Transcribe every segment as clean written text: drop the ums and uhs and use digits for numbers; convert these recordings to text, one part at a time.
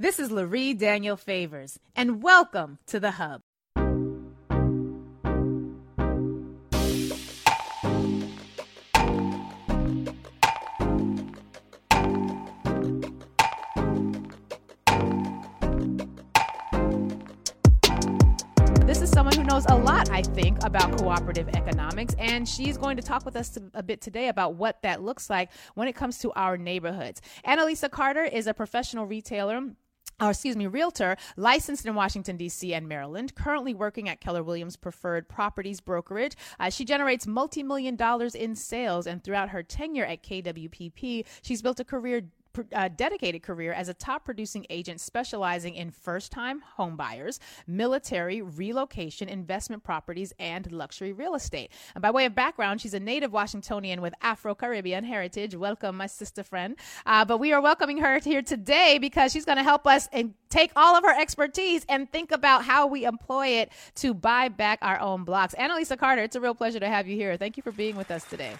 This is Lurie Daniel Favors, and welcome to The Hub. This is someone who knows a lot, I think, about cooperative economics, and she's going to talk with us a bit today about what that looks like when it comes to our neighborhoods. Annalisa Carter is a professional realtor, licensed in Washington, D.C. and Maryland, currently working at Keller Williams Preferred Properties Brokerage. She generates multi-million dollars in sales, and throughout her tenure at KWPP, she's built a dedicated career as a top producing agent specializing in first-time homebuyers, military, relocation, investment properties, and luxury real estate. And by way of background, she's a native Washingtonian with Afro-Caribbean heritage. Welcome, my sister friend. But we are welcoming her here today because she's going to help us and take all of her expertise and think about how we employ it to buy back our own blocks. Annalisa Carter, it's a real pleasure to have you here. Thank you for being with us today.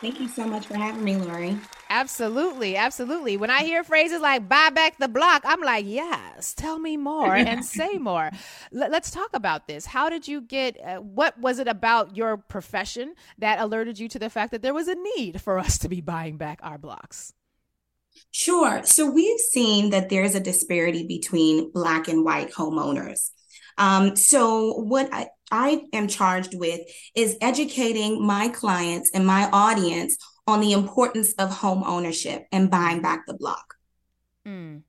Thank you so much for having me, Lurie. Absolutely, absolutely. When I hear phrases like buy back the block, I'm like, yes, tell me more and say more. Let's talk about this. How did you what was it about your profession that alerted you to the fact that there was a need for us to be buying back our blocks? Sure. So we've seen that there's a disparity between Black and white homeowners. So what I am charged with is educating my clients and my audience on the importance of home ownership and buying back the block. Mm.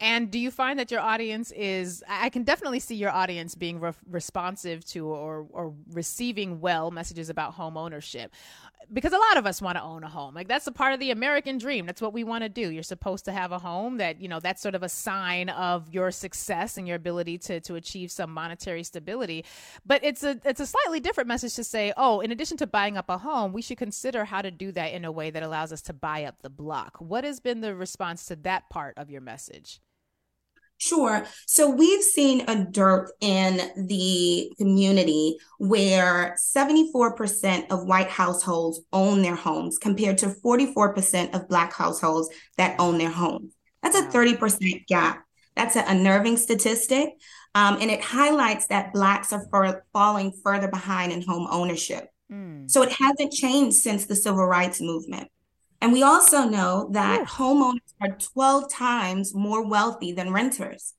And do you find that your audience I can definitely see your audience being responsive to or receiving messages about home ownership, because a lot of us want to own a home. Like, that's a part of the American dream. That's what we want to do. You're supposed to have a home that, that's sort of a sign of your success and your ability to achieve some monetary stability. But it's a slightly different message to say, in addition to buying up a home, we should consider how to do that in a way that allows us to buy up the block. What has been the response to that part of your message? Sure. So we've seen a dearth in the community where 74% of white households own their homes compared to 44% of Black households that own their homes. That's a 30% gap. That's an unnerving statistic. And it highlights that Blacks are falling further behind in home ownership. Mm. So it hasn't changed since the Civil Rights Movement. And we also know that homeowners are 12 times more wealthy than renters.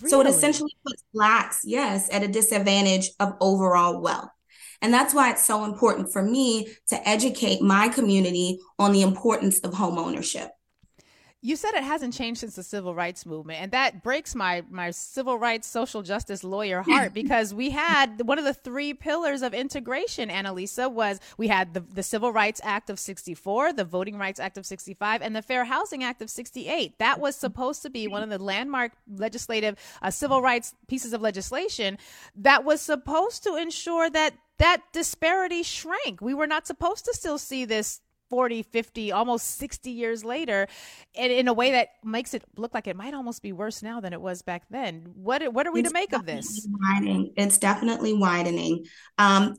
Really? So it essentially puts Blacks, at a disadvantage of overall wealth. And that's why it's so important for me to educate my community on the importance of homeownership. You said it hasn't changed since the Civil Rights Movement, and that breaks my civil rights, social justice lawyer heart, because we had one of the three pillars of integration, Annalisa, was we had the Civil Rights Act of 1964, the Voting Rights Act of 1965, and the Fair Housing Act of 1968. That was supposed to be one of the landmark legislative civil rights pieces of legislation that was supposed to ensure that disparity shrank. We were not supposed to still see this 40, 50, almost 60 years later, and in a way that makes it look like it might almost be worse now than it was back then. What are we to make of this? It's definitely widening.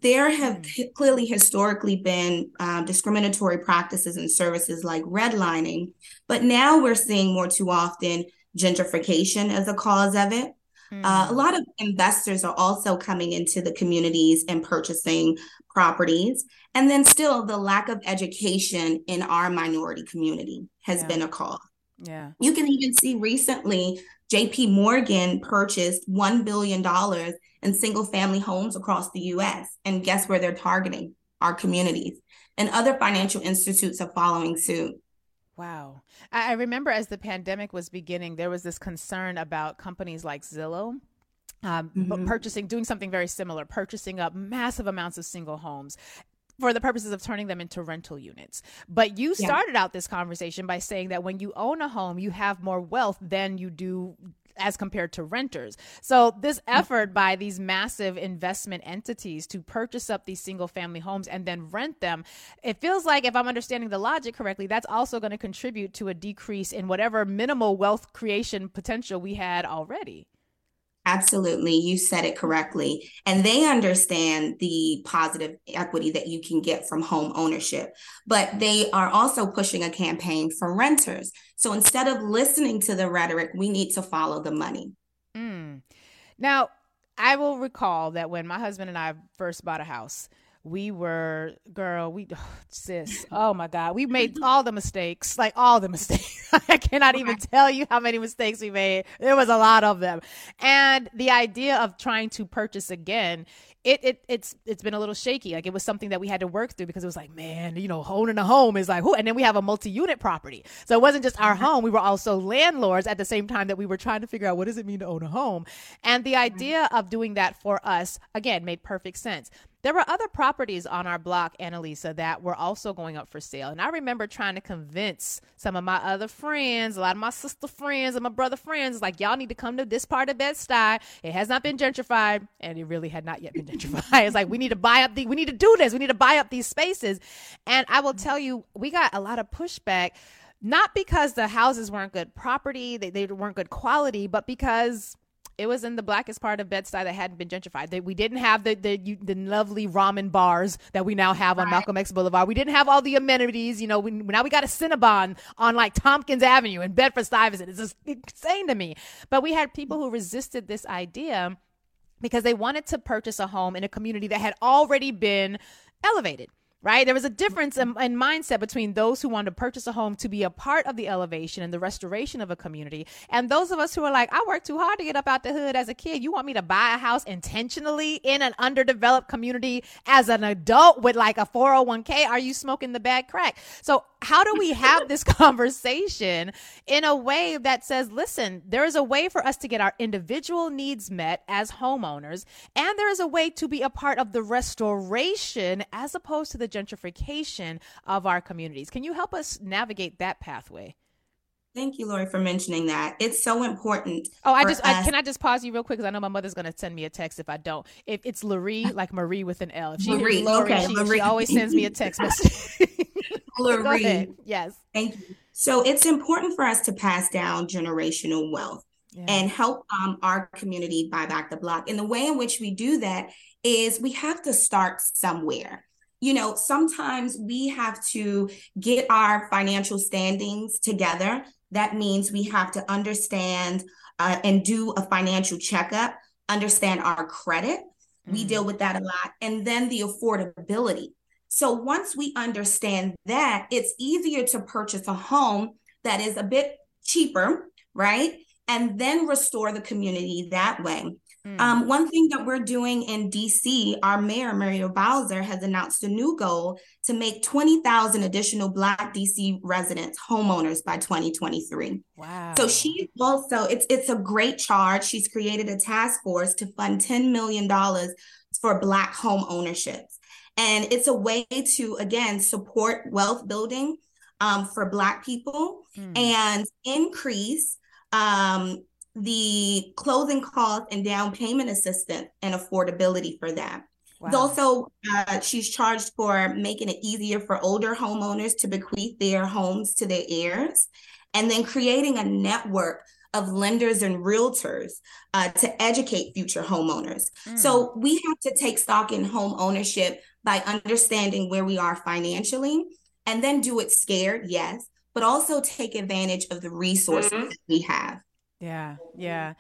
There have clearly historically been discriminatory practices and services like redlining, but now we're seeing more too often gentrification as a cause of it. A lot of investors are also coming into the communities and purchasing properties. And then still the lack of education in our minority community has been a cause. Yeah. You can even see recently JP Morgan purchased $1 billion in single family homes across the US. And guess where they're targeting? Our communities. And other financial institutes are following suit. Wow. I remember as the pandemic was beginning, there was this concern about companies like Zillow doing something very similar, purchasing up massive amounts of single homes for the purposes of turning them into rental units. But you started out this conversation by saying that when you own a home, you have more wealth than you do as compared to renters. So this effort by these massive investment entities to purchase up these single family homes and then rent them, it feels like, if I'm understanding the logic correctly, that's also going to contribute to a decrease in whatever minimal wealth creation potential we had already. Absolutely. You said it correctly. And they understand the positive equity that you can get from home ownership, but they are also pushing a campaign for renters. So instead of listening to the rhetoric, we need to follow the money. Mm. Now, I will recall that when my husband and I first bought a house, we were, we made all the mistakes, like all the mistakes. I cannot even tell you how many mistakes we made. There was a lot of them. And the idea of trying to purchase again, it's been a little shaky. Like, it was something that we had to work through, because it was like, man, you know, owning a home is like, who? And then we have a multi-unit property. So it wasn't just our home. We were also landlords at the same time that we were trying to figure out, what does it mean to own a home? And the idea of doing that for us, again, made perfect sense. There were other properties on our block, Annalisa, that were also going up for sale. And I remember trying to convince some of my other friends, a lot of my sister friends and my brother friends, like, y'all need to come to this part of Bed-Stuy. It has not been gentrified. And it really had not yet been gentrified. It's like, we need to buy up we need to do this. We need to buy up these spaces. And I will tell you, we got a lot of pushback, not because the houses weren't good property, they weren't good quality, but because it was in the blackest part of Bed-Stuy that hadn't been gentrified. We didn't have the lovely ramen bars that we now have on Malcolm X Boulevard. We didn't have all the amenities. You know, now we got a Cinnabon on like Tompkins Avenue in Bedford-Stuyvesant. It's just insane to me. But we had people who resisted this idea because they wanted to purchase a home in a community that had already been elevated. Right. There was a difference in mindset between those who wanted to purchase a home to be a part of the elevation and the restoration of a community, and those of us who are like, I worked too hard to get up out the hood as a kid. You want me to buy a house intentionally in an underdeveloped community as an adult with like a 401k? Are you smoking the bad crack? So how do we have this conversation in a way that says, listen, there is a way for us to get our individual needs met as homeowners, and there is a way to be a part of the restoration as opposed to the gentrification of our communities. Can you help us navigate that pathway? Thank you, Lurie, for mentioning that. It's so important. Oh, can I just pause you real quick? Because I know my mother's going to send me a text if I don't. If it's Lurie, like Marie with an L. If she Marie, hears Lurie, okay, she always sends me a text message. Lurie. Yes. Thank you. So it's important for us to pass down generational wealth and help our community buy back the block. And the way in which we do that is we have to start somewhere. You know, sometimes we have to get our financial standings together. That means we have to understand and do a financial checkup, understand our credit. Mm-hmm. We deal with that a lot. And then the affordability. So once we understand that, it's easier to purchase a home that is a bit cheaper, right? And then restore the community that way. Mm. One thing that we're doing in DC, our mayor, Muriel Bowser, has announced a new goal to make 20,000 additional Black DC residents homeowners by 2023. Wow. So she also, it's a great charge. She's created a task force to fund $10 million for Black home ownership. And it's a way to, again, support wealth building for Black people and increase the closing costs and down payment assistance and affordability for that. Wow. Also, she's charged for making it easier for older homeowners to bequeath their homes to their heirs, and then creating a network of lenders and realtors to educate future homeowners. Mm. So we have to take stock in home ownership by understanding where we are financially, and then do it scared, yes, but also take advantage of the resources that we have. Yeah. Yeah.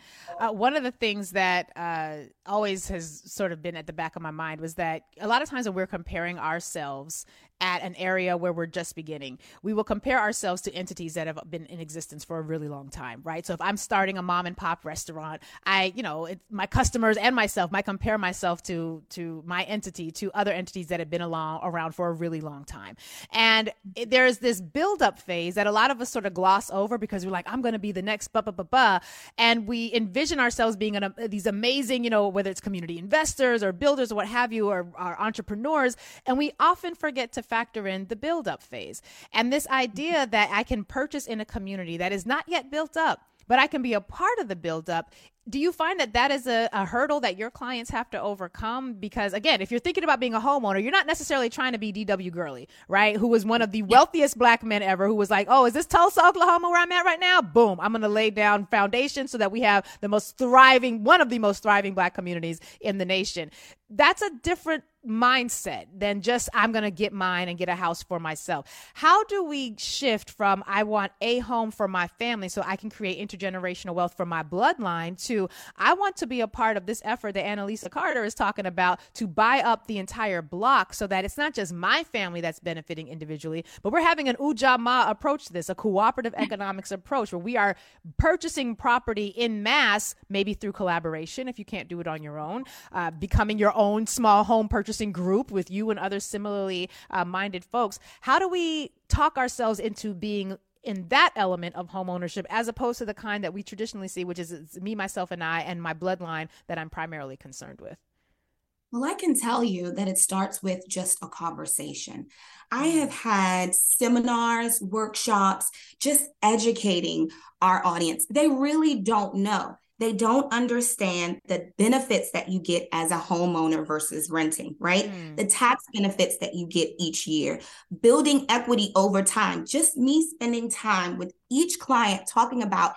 One of the things that always has sort of been at the back of my mind was that a lot of times when we're comparing ourselves at an area where we're just beginning, we will compare ourselves to entities that have been in existence for a really long time, right? So if I'm starting a mom and pop restaurant, my customers and myself might compare myself to my entity, to other entities that have been around for a really long time. And there's this buildup phase that a lot of us sort of gloss over because we're like, I'm going to be the next blah, blah, blah, blah. And we envision ourselves being these amazing, you know, whether it's community investors or builders or what have you, or entrepreneurs. And we often forget to factor in the build-up phase. And this idea that I can purchase in a community that is not yet built up, but I can be a part of the buildup. Do you find that that is a hurdle that your clients have to overcome? Because, again, if you're thinking about being a homeowner, you're not necessarily trying to be DW Gurley, right, who was one of the wealthiest black men ever, who was like, oh, is this Tulsa, Oklahoma, where I'm at right now? Boom, I'm going to lay down foundation so that we have the most thriving, one of the most thriving black communities in the nation. That's a different mindset than just I'm going to get mine and get a house for myself. How do we shift from I want a home for my family so I can create intergenerational wealth for my bloodline to I want to be a part of this effort that Annalisa Carter is talking about to buy up the entire block so that it's not just my family that's benefiting individually, but we're having an Ujamaa approach to this, a cooperative economics approach where we are purchasing property in mass, maybe through collaboration if you can't do it on your own, becoming your own small home purchasing group with you and other similarly minded folks. How do we talk ourselves into being in that element of homeownership as opposed to the kind that we traditionally see, which is me, myself, and I, and my bloodline that I'm primarily concerned with? Well, I can tell you that it starts with just a conversation. I have had seminars, workshops, just educating our audience. They really don't know. They don't understand the benefits that you get as a homeowner versus renting, right? The tax benefits that you get each year, building equity over time, just me spending time with each client talking about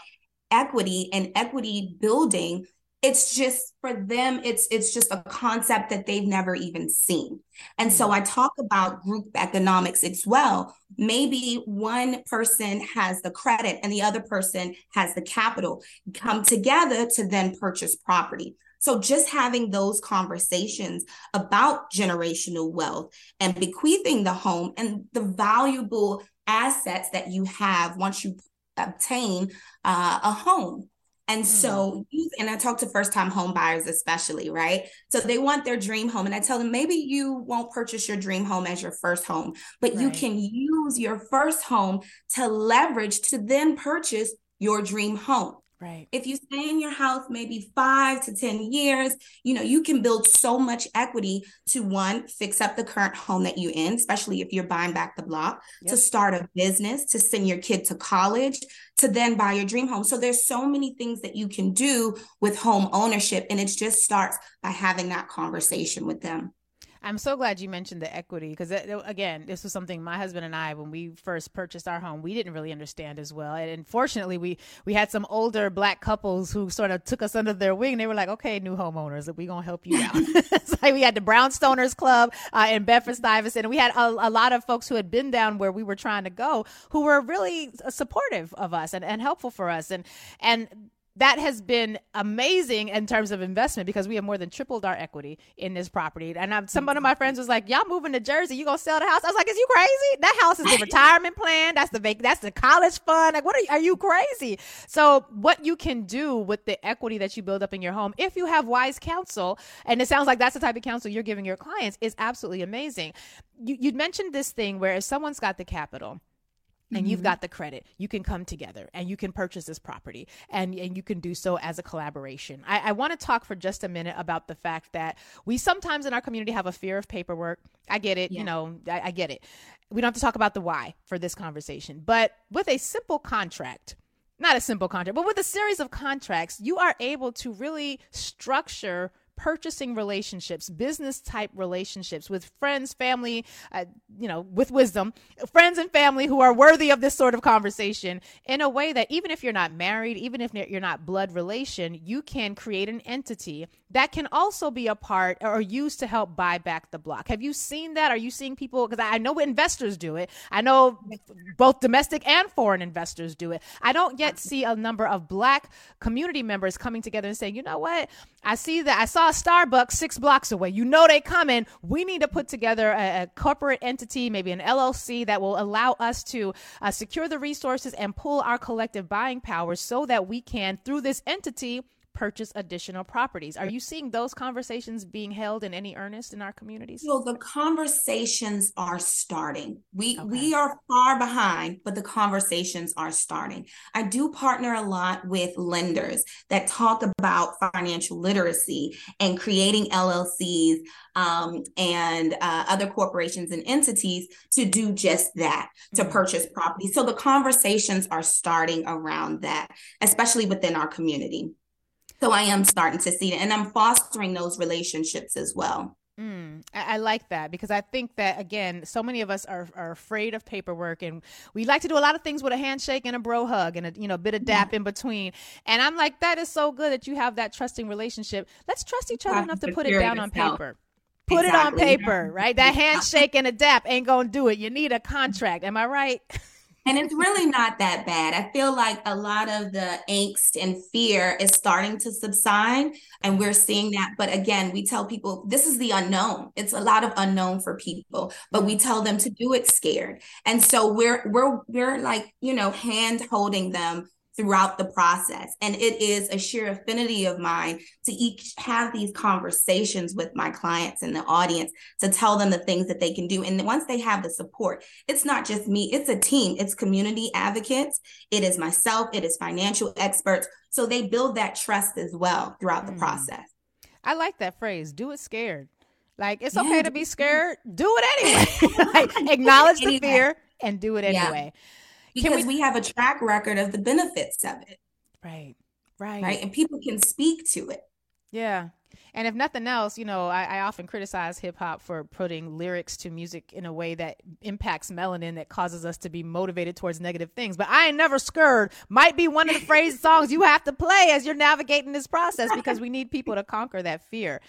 equity and equity building. It's just for them, it's just a concept that they've never even seen. And so I talk about group economics as well. Maybe one person has the credit and the other person has the capital, come together to then purchase property. So just having those conversations about generational wealth and bequeathing the home and the valuable assets that you have once you obtain a home. And so, and I talk to first-time home buyers especially, right? So they want their dream home. And I tell them, maybe you won't purchase your dream home as your first home, but you can use your first home to leverage to then purchase your dream home. Right. If you stay in your house maybe 5 to 10 years, you know, you can build so much equity to one, fix up the current home that you're in, especially if you're buying back the block, to start a business, to send your kid to college, to then buy your dream home. So there's so many things that you can do with home ownership. And it just starts by having that conversation with them. I'm so glad you mentioned the equity because, again, this was something my husband and I, when we first purchased our home, we didn't really understand as well. And unfortunately, we had some older black couples who sort of took us under their wing. They were like, okay, new homeowners, we're going to help you out. It's like we had the Brownstoners Club in Bedford-Stuyvesant. And we had a lot of folks who had been down where we were trying to go who were really supportive of us and helpful for us. And that has been amazing in terms of investment because we have more than tripled our equity in this property. And one of my friends was like, y'all moving to Jersey, you going to sell the house? I was like, is you crazy? That house is the retirement plan. That's the college fund. Like, what are you crazy? So what you can do with the equity that you build up in your home, if you have wise counsel, and it sounds like that's the type of counsel you're giving your clients, is absolutely amazing. You'd mentioned this thing where if someone's got the capital, and you've got the credit, you can come together and you can purchase this property and you can do so as a collaboration. I want to talk for just a minute about the fact that we sometimes in our community have a fear of paperwork. I get it. Yeah. You know, I get it. We don't have to talk about the why for this conversation, but with a simple contract, not a simple contract, but with a series of contracts, you are able to really structure purchasing relationships, business type relationships with friends, family, with wisdom, friends and family who are worthy of this sort of conversation in a way that even if you're not married, even if you're not blood relation, you can create an entity that can also be a part or used to help buy back the block. Have you seen that? Are you seeing people? Because I know investors do it. I know both domestic and foreign investors do it. I don't yet see a number of black community members coming together and saying, you know what? I saw Starbucks 6 blocks away. You know they coming. We need to put together a corporate entity, maybe an LLC that will allow us to secure the resources and pull our collective buying power so that we can, through this entity, purchase additional properties. Are you seeing those conversations being held in any earnest in our communities? Well, the conversations are starting. We are far behind, but the conversations are starting. I do partner a lot with lenders that talk about financial literacy and creating LLCs and other corporations and entities to do just that, to purchase property. So the conversations are starting around that, especially within our community. So I am starting to see it, and I'm fostering those relationships as well. I like that, because I think that, again, so many of us are afraid of paperwork, and we like to do a lot of things with a handshake and a bro hug and a bit of dap in between. And I'm like, that is so good that you have that trusting relationship. Let's trust each other enough to put it down on paper. Put exactly. it on paper, right? That handshake and a dap ain't going to do it. You need a contract. Am I right? And it's really not that bad. I feel like a lot of the angst and fear is starting to subside, and we're seeing that. But again, we tell people this is the unknown. It's a lot of unknown for people, but we tell them to do it scared. And so we're like, hand holding them throughout the process. And it is a sheer affinity of mine to each have these conversations with my clients and the audience to tell them the things that they can do. And once they have the support, it's not just me, it's a team, it's community advocates, it is myself, it is financial experts. So they build that trust as well throughout the process. I like that phrase, do it scared. Like, it's okay to be scared, do it anyway. Like, acknowledge the fear and do it anyway. Yeah. Because we have a track record of the benefits of it. Right. And people can speak to it. Yeah. And if nothing else, I often criticize hip hop for putting lyrics to music in a way that impacts melanin, that causes us to be motivated towards negative things. But I ain't never scared might be one of the phrase songs you have to play as you're navigating this process, because we need people to conquer that fear.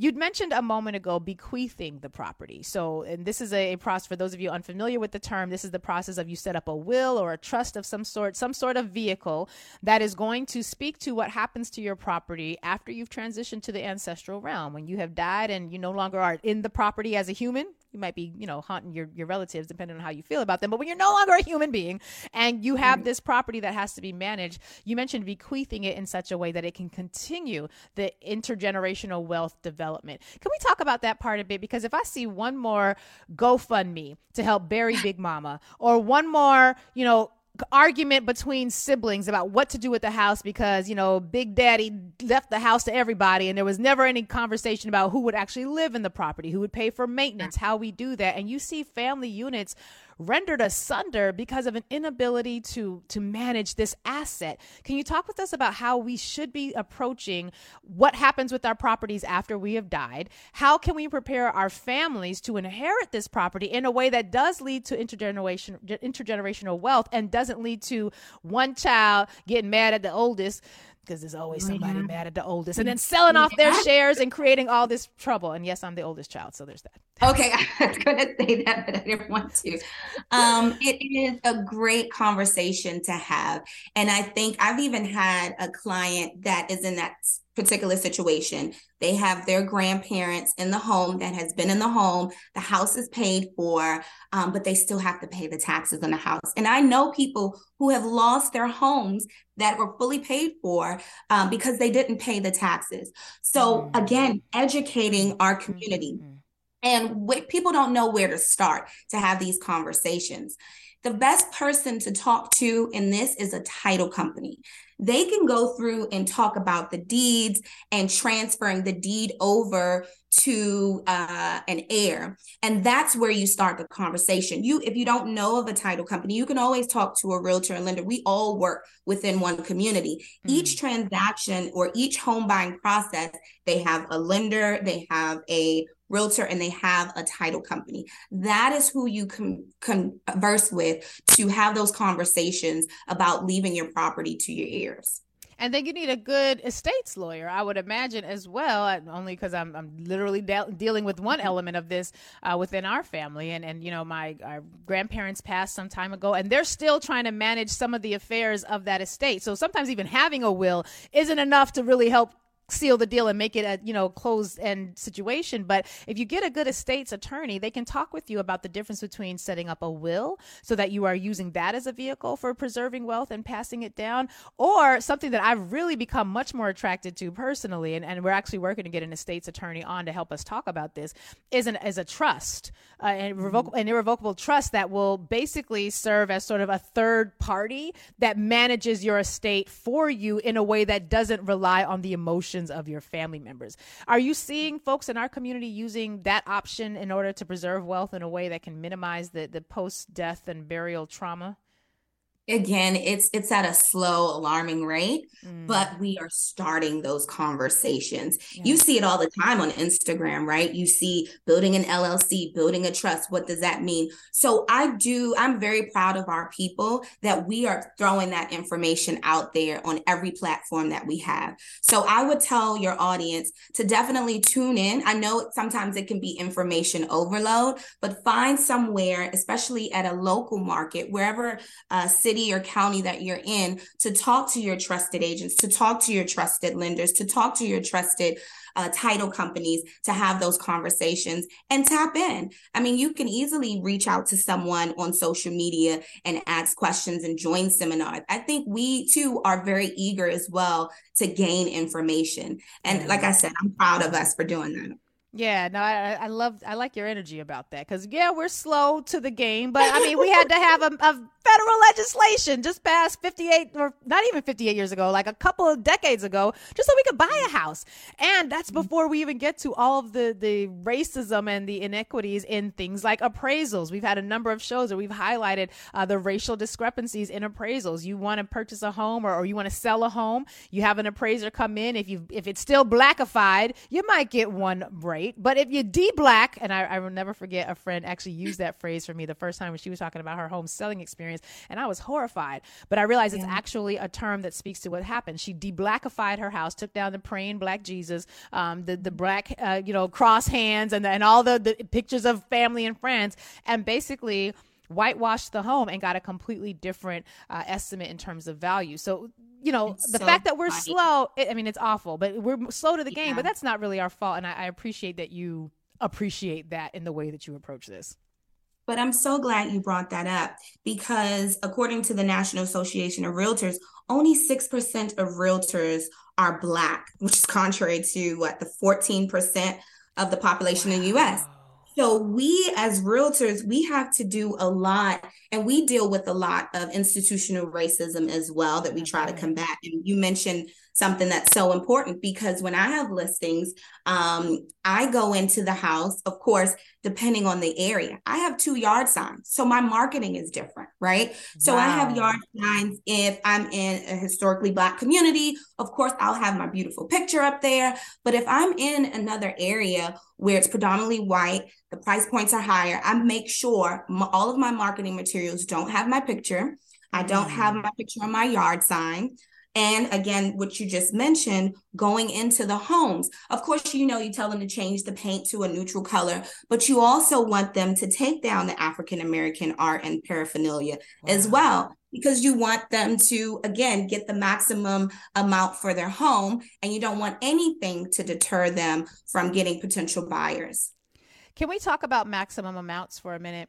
You'd mentioned a moment ago bequeathing the property. So, and this is a process, for those of you unfamiliar with the term, this is the process of you set up a will or a trust of some sort of vehicle that is going to speak to what happens to your property after you've transitioned to the ancestral realm. When you have died and you no longer are in the property as a human, you might be, haunting your relatives, depending on how you feel about them. But when you're no longer a human being and you have this property that has to be managed, you mentioned bequeathing it in such a way that it can continue the intergenerational wealth development. Can we talk about that part a bit? Because if I see one more GoFundMe to help bury Big Mama, or one more, argument between siblings about what to do with the house because, Big Daddy left the house to everybody and there was never any conversation about who would actually live in the property, who would pay for maintenance, how we do that. And you see family units rendered asunder because of an inability to manage this asset. Can you talk with us about how we should be approaching what happens with our properties after we have died? How can we prepare our families to inherit this property in a way that does lead to intergenerational wealth and doesn't lead to one child getting mad at the oldest, because there's always somebody mad at the oldest, and then selling off their shares and creating all this trouble. And yes, I'm the oldest child, so there's that. Okay, I was going to say that, but I didn't want to. It is a great conversation to have. And I think I've even had a client that is in that particular situation. They have their grandparents in the home that has been in the home. The house is paid for, but they still have to pay the taxes on the house. And I know people who have lost their homes that were fully paid for because they didn't pay the taxes. So again, educating our community. And people don't know where to start to have these conversations. The best person to talk to in this is a title company. They can go through and talk about the deeds and transferring the deed over to an heir. And that's where you start the conversation. If you don't know of a title company, you can always talk to a realtor and lender. We all work within one community. Each transaction or each home buying process, they have a lender, they have a realtor, and they have a title company. That is who you converse with to have those conversations about leaving your property to your heirs. And then you need a good estates lawyer, I would imagine, as well, only because I'm literally dealing with one element of this within our family. And our grandparents passed some time ago, and they're still trying to manage some of the affairs of that estate. So sometimes even having a will isn't enough to really help seal the deal and make it a, you know, closed end situation. But if you get a good estate's attorney, they can talk with you about the difference between setting up a will so that you are using that as a vehicle for preserving wealth and passing it down, or something that I've really become much more attracted to personally. And we're actually working to get an estate's attorney on to help us talk about this is a trust, an irrevocable trust that will basically serve as sort of a third party that manages your estate for you in a way that doesn't rely on the emotion of your family members. Are you seeing folks in our community using that option in order to preserve wealth in a way that can minimize the post-death and burial trauma? Again, it's at a slow, alarming rate, but we are starting those conversations. Yeah. You see it all the time on Instagram, right? You see building an LLC, building a trust. What does that mean? So I'm very proud of our people that we are throwing that information out there on every platform that we have. So I would tell your audience to definitely tune in. I know sometimes it can be information overload, but find somewhere, especially at a local market, wherever city or county that you're in, to talk to your trusted agents, to talk to your trusted lenders, to talk to your trusted title companies, to have those conversations and tap in. I mean, you can easily reach out to someone on social media and ask questions and join seminars. I think we too are very eager as well to gain information. And like I said, I'm proud of us for doing that. Yeah, no, I like your energy about that, because we're slow to the game, but I mean, we had to have a federal legislation just passed 58 or not even 58 years ago, like a couple of decades ago, just so we could buy a house. And that's before we even get to all of the racism and the inequities in things like appraisals. We've had a number of shows where we've highlighted the racial discrepancies in appraisals. You want to purchase a home or you want to sell a home. You have an appraiser come in. If it's still blackified, you might get one rate. But if you de-black, and I will never forget, a friend actually used that phrase for me the first time when she was talking about her home selling experience. And I was horrified, but I realized it's actually a term that speaks to what happened. She de-blackified her house, took down the praying black Jesus, the black, cross hands and all the pictures of family and friends, and basically whitewashed the home and got a completely different estimate in terms of value. So, the fact that we're slow, it's awful, but we're slow to the game, but that's not really our fault. And I appreciate that you appreciate that in the way that you approach this. But I'm so glad you brought that up, because according to the National Association of Realtors, only 6% of realtors are Black, which is contrary to the 14% of the population in the U.S. So we as realtors, we have to do a lot, and we deal with a lot of institutional racism as well that we try to combat. And you mentioned something that's so important, because when I have listings, I go into the house, of course, depending on the area. I have 2 yard signs, so my marketing is different, right? So I have yard signs. If I'm in a historically Black community, of course, I'll have my beautiful picture up there. But if I'm in another area where it's predominantly white, the price points are higher, I make sure all of my marketing materials don't have my picture. I don't have my picture on my yard sign. And again, what you just mentioned, going into the homes, of course, you tell them to change the paint to a neutral color, but you also want them to take down the African-American art and paraphernalia as well, because you want them to, again, get the maximum amount for their home, and you don't want anything to deter them from getting potential buyers. Can we talk about maximum amounts for a minute?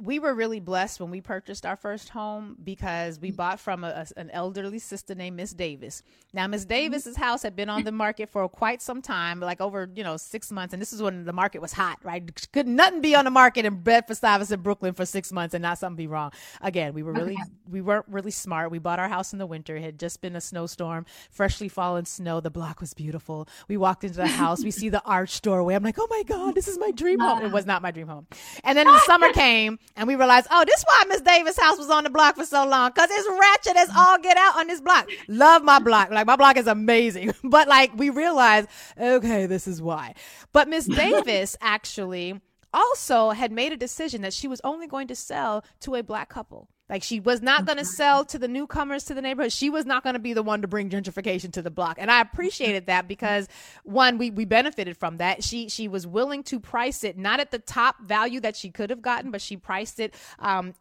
We were really blessed when we purchased our first home, because we bought from an elderly sister named Miss Davis. Now, Miss Davis's house had been on the market for quite some time, like over, 6 months. And this is when the market was hot, right? Could nothing be on the market in Bedford-Stuyvesant and Brooklyn for 6 months and not something be wrong. Again, we weren't really smart. We bought our house in the winter. It had just been a snowstorm, freshly fallen snow. The block was beautiful. We walked into the house. We see the arched doorway. I'm like, oh my God, this is my dream home. It was not my dream home. And then the summer came and we realized, this is why Miss Davis' house was on the block for so long, because it's ratchet as all get out on this block. Love my block. Like, my block is amazing. But we realized, okay, this is why. But Miss Davis actually also had made a decision that she was only going to sell to a Black couple. Like, she was not going to sell to the newcomers to the neighborhood. She was not going to be the one to bring gentrification to the block. And I appreciated that because, one, we benefited from that. She was willing to price it, not at the top value that she could have gotten, but she priced it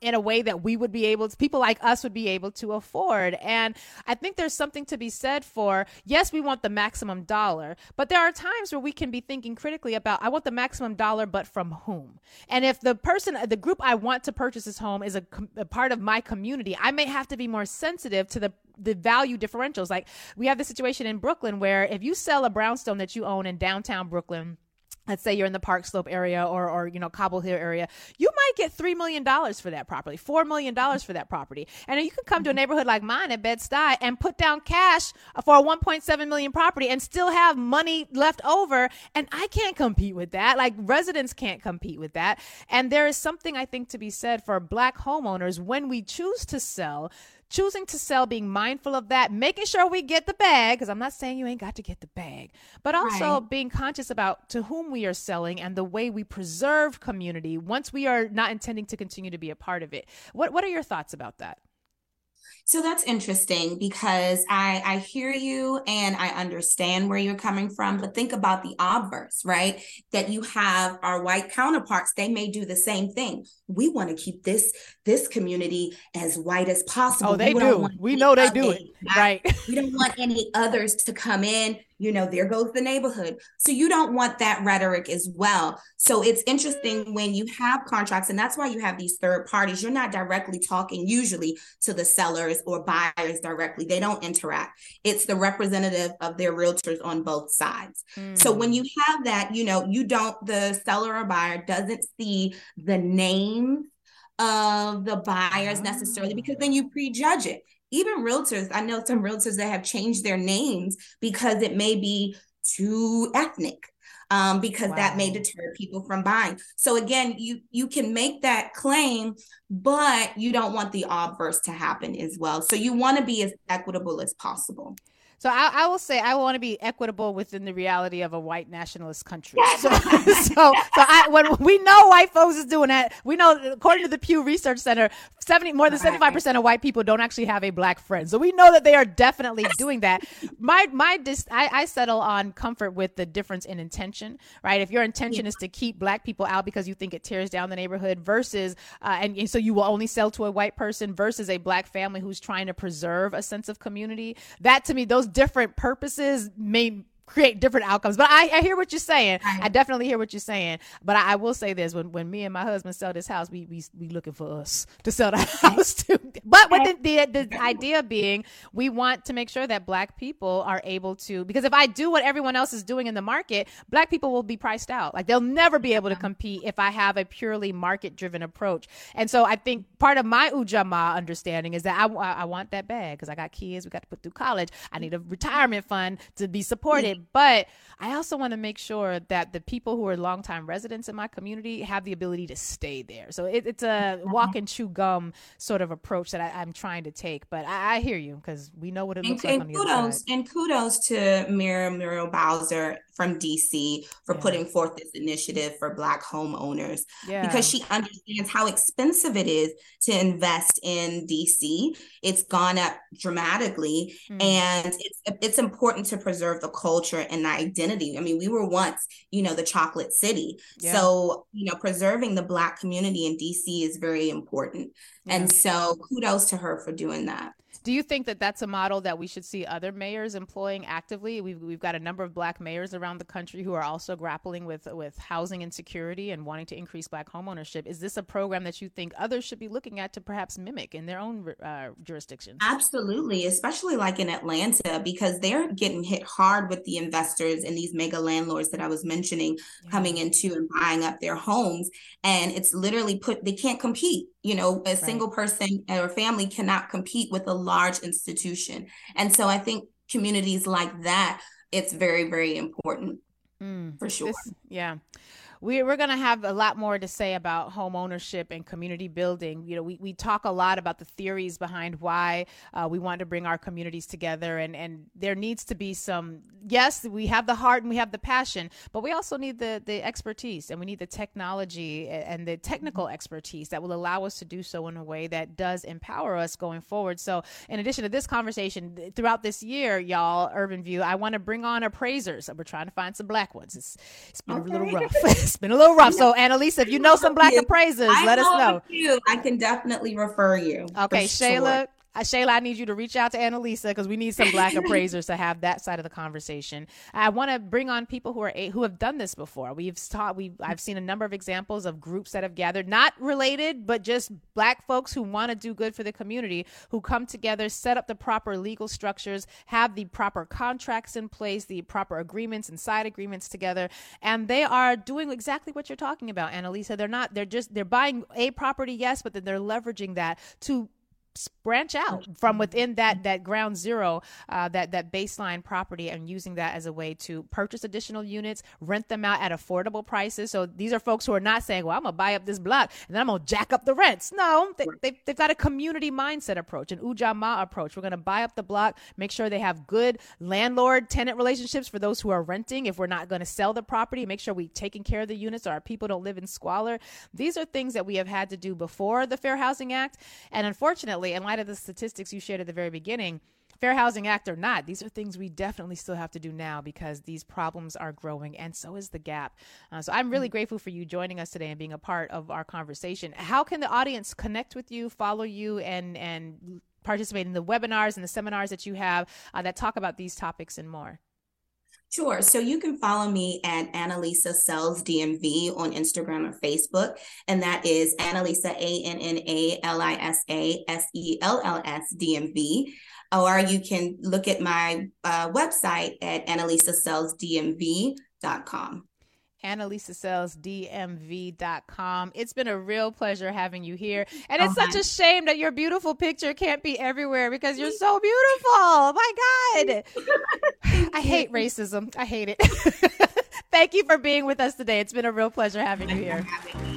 in a way that we would be able to, people like us would be able to afford. And I think there's something to be said for, yes, we want the maximum dollar, but there are times where we can be thinking critically about, I want the maximum dollar, but from whom? And if the person, the group I want to purchase this home is a part of my community, I may have to be more sensitive to the value differentials. Like, we have this situation in Brooklyn where if you sell a brownstone that you own in downtown Brooklyn, let's say you're in the Park Slope area or you know, Cobble Hill area, you might get $3 million for that property, $4 million for that property. And you can come to a neighborhood like mine at Bed-Stuy and put down cash for a $1.7 million property and still have money left over. And I can't compete with that. Like, residents can't compete with that. And there is something, I think, to be said for Black homeowners when we choose to sell, choosing to sell, being mindful of that, making sure we get the bag, because I'm not saying you ain't got to get the bag, but also being conscious about to whom we are selling and the way we preserve community once we are not intending to continue to be a part of it. What are your thoughts about that? So that's interesting, because I hear you and I understand where you're coming from, but think about the obverse, right? That you have our white counterparts, they may do the same thing. We want to keep this community as white as possible. Oh, they do. We know they do it, right? We don't want any others to come in. You know, there goes the neighborhood. So you don't want that rhetoric as well. So it's interesting when you have contracts, and that's why you have these third parties. You're not directly talking usually to the sellers or buyers directly. They don't interact. It's the representative of their realtors on both sides. Mm. So when you have that, you know, the seller or buyer doesn't see the name of the buyers necessarily, because then you prejudge it. Even realtors, I know some realtors that have changed their names because it may be too ethnic, because that may deter people from buying. So again, you can make that claim, but you don't want the obverse to happen as well. So you want to be as equitable as possible. So I will say I want to be equitable within the reality of a white nationalist country. When we know white folks is doing that, we know, according to the Pew Research Center, more than 75% of white people don't actually have a Black friend. So we know that they are definitely doing that. I settle on comfort with the difference in intention, right? If your intention is to keep Black people out because you think it tears down the neighborhood versus, and so you will only sell to a white person versus a Black family who's trying to preserve a sense of community. That, to me, those different purposes may create different outcomes, but I hear what you're saying. I definitely hear what you're saying, but I will say this: when me and my husband sell this house, we looking for us to sell the house to. But with the idea being, we want to make sure that Black people are able to, because if I do what everyone else is doing in the market, Black people will be priced out. Like, they'll never be able to compete if I have a purely market-driven approach. And so I think part of my Ujamaa understanding is that I want that bag because I got kids, we got to put through college, I need a retirement fund to be supported. But I also want to make sure that the people who are longtime residents in my community have the ability to stay there. So it's a walk and chew gum sort of approach that I'm trying to take. But I hear you, because we know what it looks like on the other side. And kudos to Muriel Bowser from DC for putting forth this initiative for Black homeowners, because she understands how expensive it is to invest in DC. It's gone up dramatically, and it's important to preserve the culture and the identity. I mean, we were once, you know, the Chocolate City. Yeah. So, you know, preserving the Black community in DC is very important. Yeah. And so kudos to her for doing that. Do you think that that's a model that we should see other mayors employing actively? We've got a number of Black mayors around the country who are also grappling with housing insecurity and wanting to increase Black homeownership. Is this a program that you think others should be looking at to perhaps mimic in their own jurisdictions? Absolutely, especially like in Atlanta, because they're getting hit hard with the investors and these mega landlords that I was mentioning coming into and buying up their homes. And it's literally they can't compete. You know, a single person or family cannot compete with a large institution. And so I think communities like that, it's very, very important for sure. we're going to have a lot more to say about home ownership and community building. You know, we talk a lot about the theories behind why we want to bring our communities together. And there needs to be some, yes, we have the heart and we have the passion, but we also need the expertise, and we need the technology and the technical expertise that will allow us to do so in a way that does empower us going forward. So in addition to this conversation, throughout this year, y'all, Urban View, I want to bring on appraisers. We're trying to find some black ones. It's been a little rough. It's been a little rough. So, Annalisa, if you know some black appraisers, let us know. I can definitely refer you. Okay, Shayla. Shayla, I need you to reach out to Annalisa because we need some black appraisers to have that side of the conversation. I want to bring on people who have done this before. I've seen a number of examples of groups that have gathered, not related, but just black folks who want to do good for the community, who come together, set up the proper legal structures, have the proper contracts in place, the proper agreements and side agreements together. And they are doing exactly what you're talking about, Annalisa. They're buying a property, yes, but then they're leveraging that to branch out from within that ground zero, that baseline property, and using that as a way to purchase additional units, rent them out at affordable prices. So these are folks who are not saying, well, I'm going to buy up this block and then I'm going to jack up the rents. No, they've got a community mindset approach, an Ujamaa approach. We're going to buy up the block, make sure they have good landlord-tenant relationships for those who are renting. If we're not going to sell the property, make sure we're taking care of the units so our people don't live in squalor. These are things that we have had to do before the Fair Housing Act. And unfortunately, in light of the statistics you shared at the very beginning, Fair Housing Act or not, these are things we definitely still have to do now because these problems are growing and so is the gap. So I'm really grateful for you joining us today and being a part of our conversation. How can the audience connect with you, follow you, and participate in the webinars and the seminars that you have that talk about these topics and more? Sure. So you can follow me at Annalisa Sells DMV on Instagram or Facebook. And that is Annalisa, ANNALISA SELLS DMV. Or you can look at my website at AnnalisaSellsDMV.com. AnnalisaSellsDMV.com. It's been a real pleasure having you here. And it's such a shame that your beautiful picture can't be everywhere because you're so beautiful. My God. I hate racism. I hate it. Thank you for being with us today. It's been a real pleasure having you here.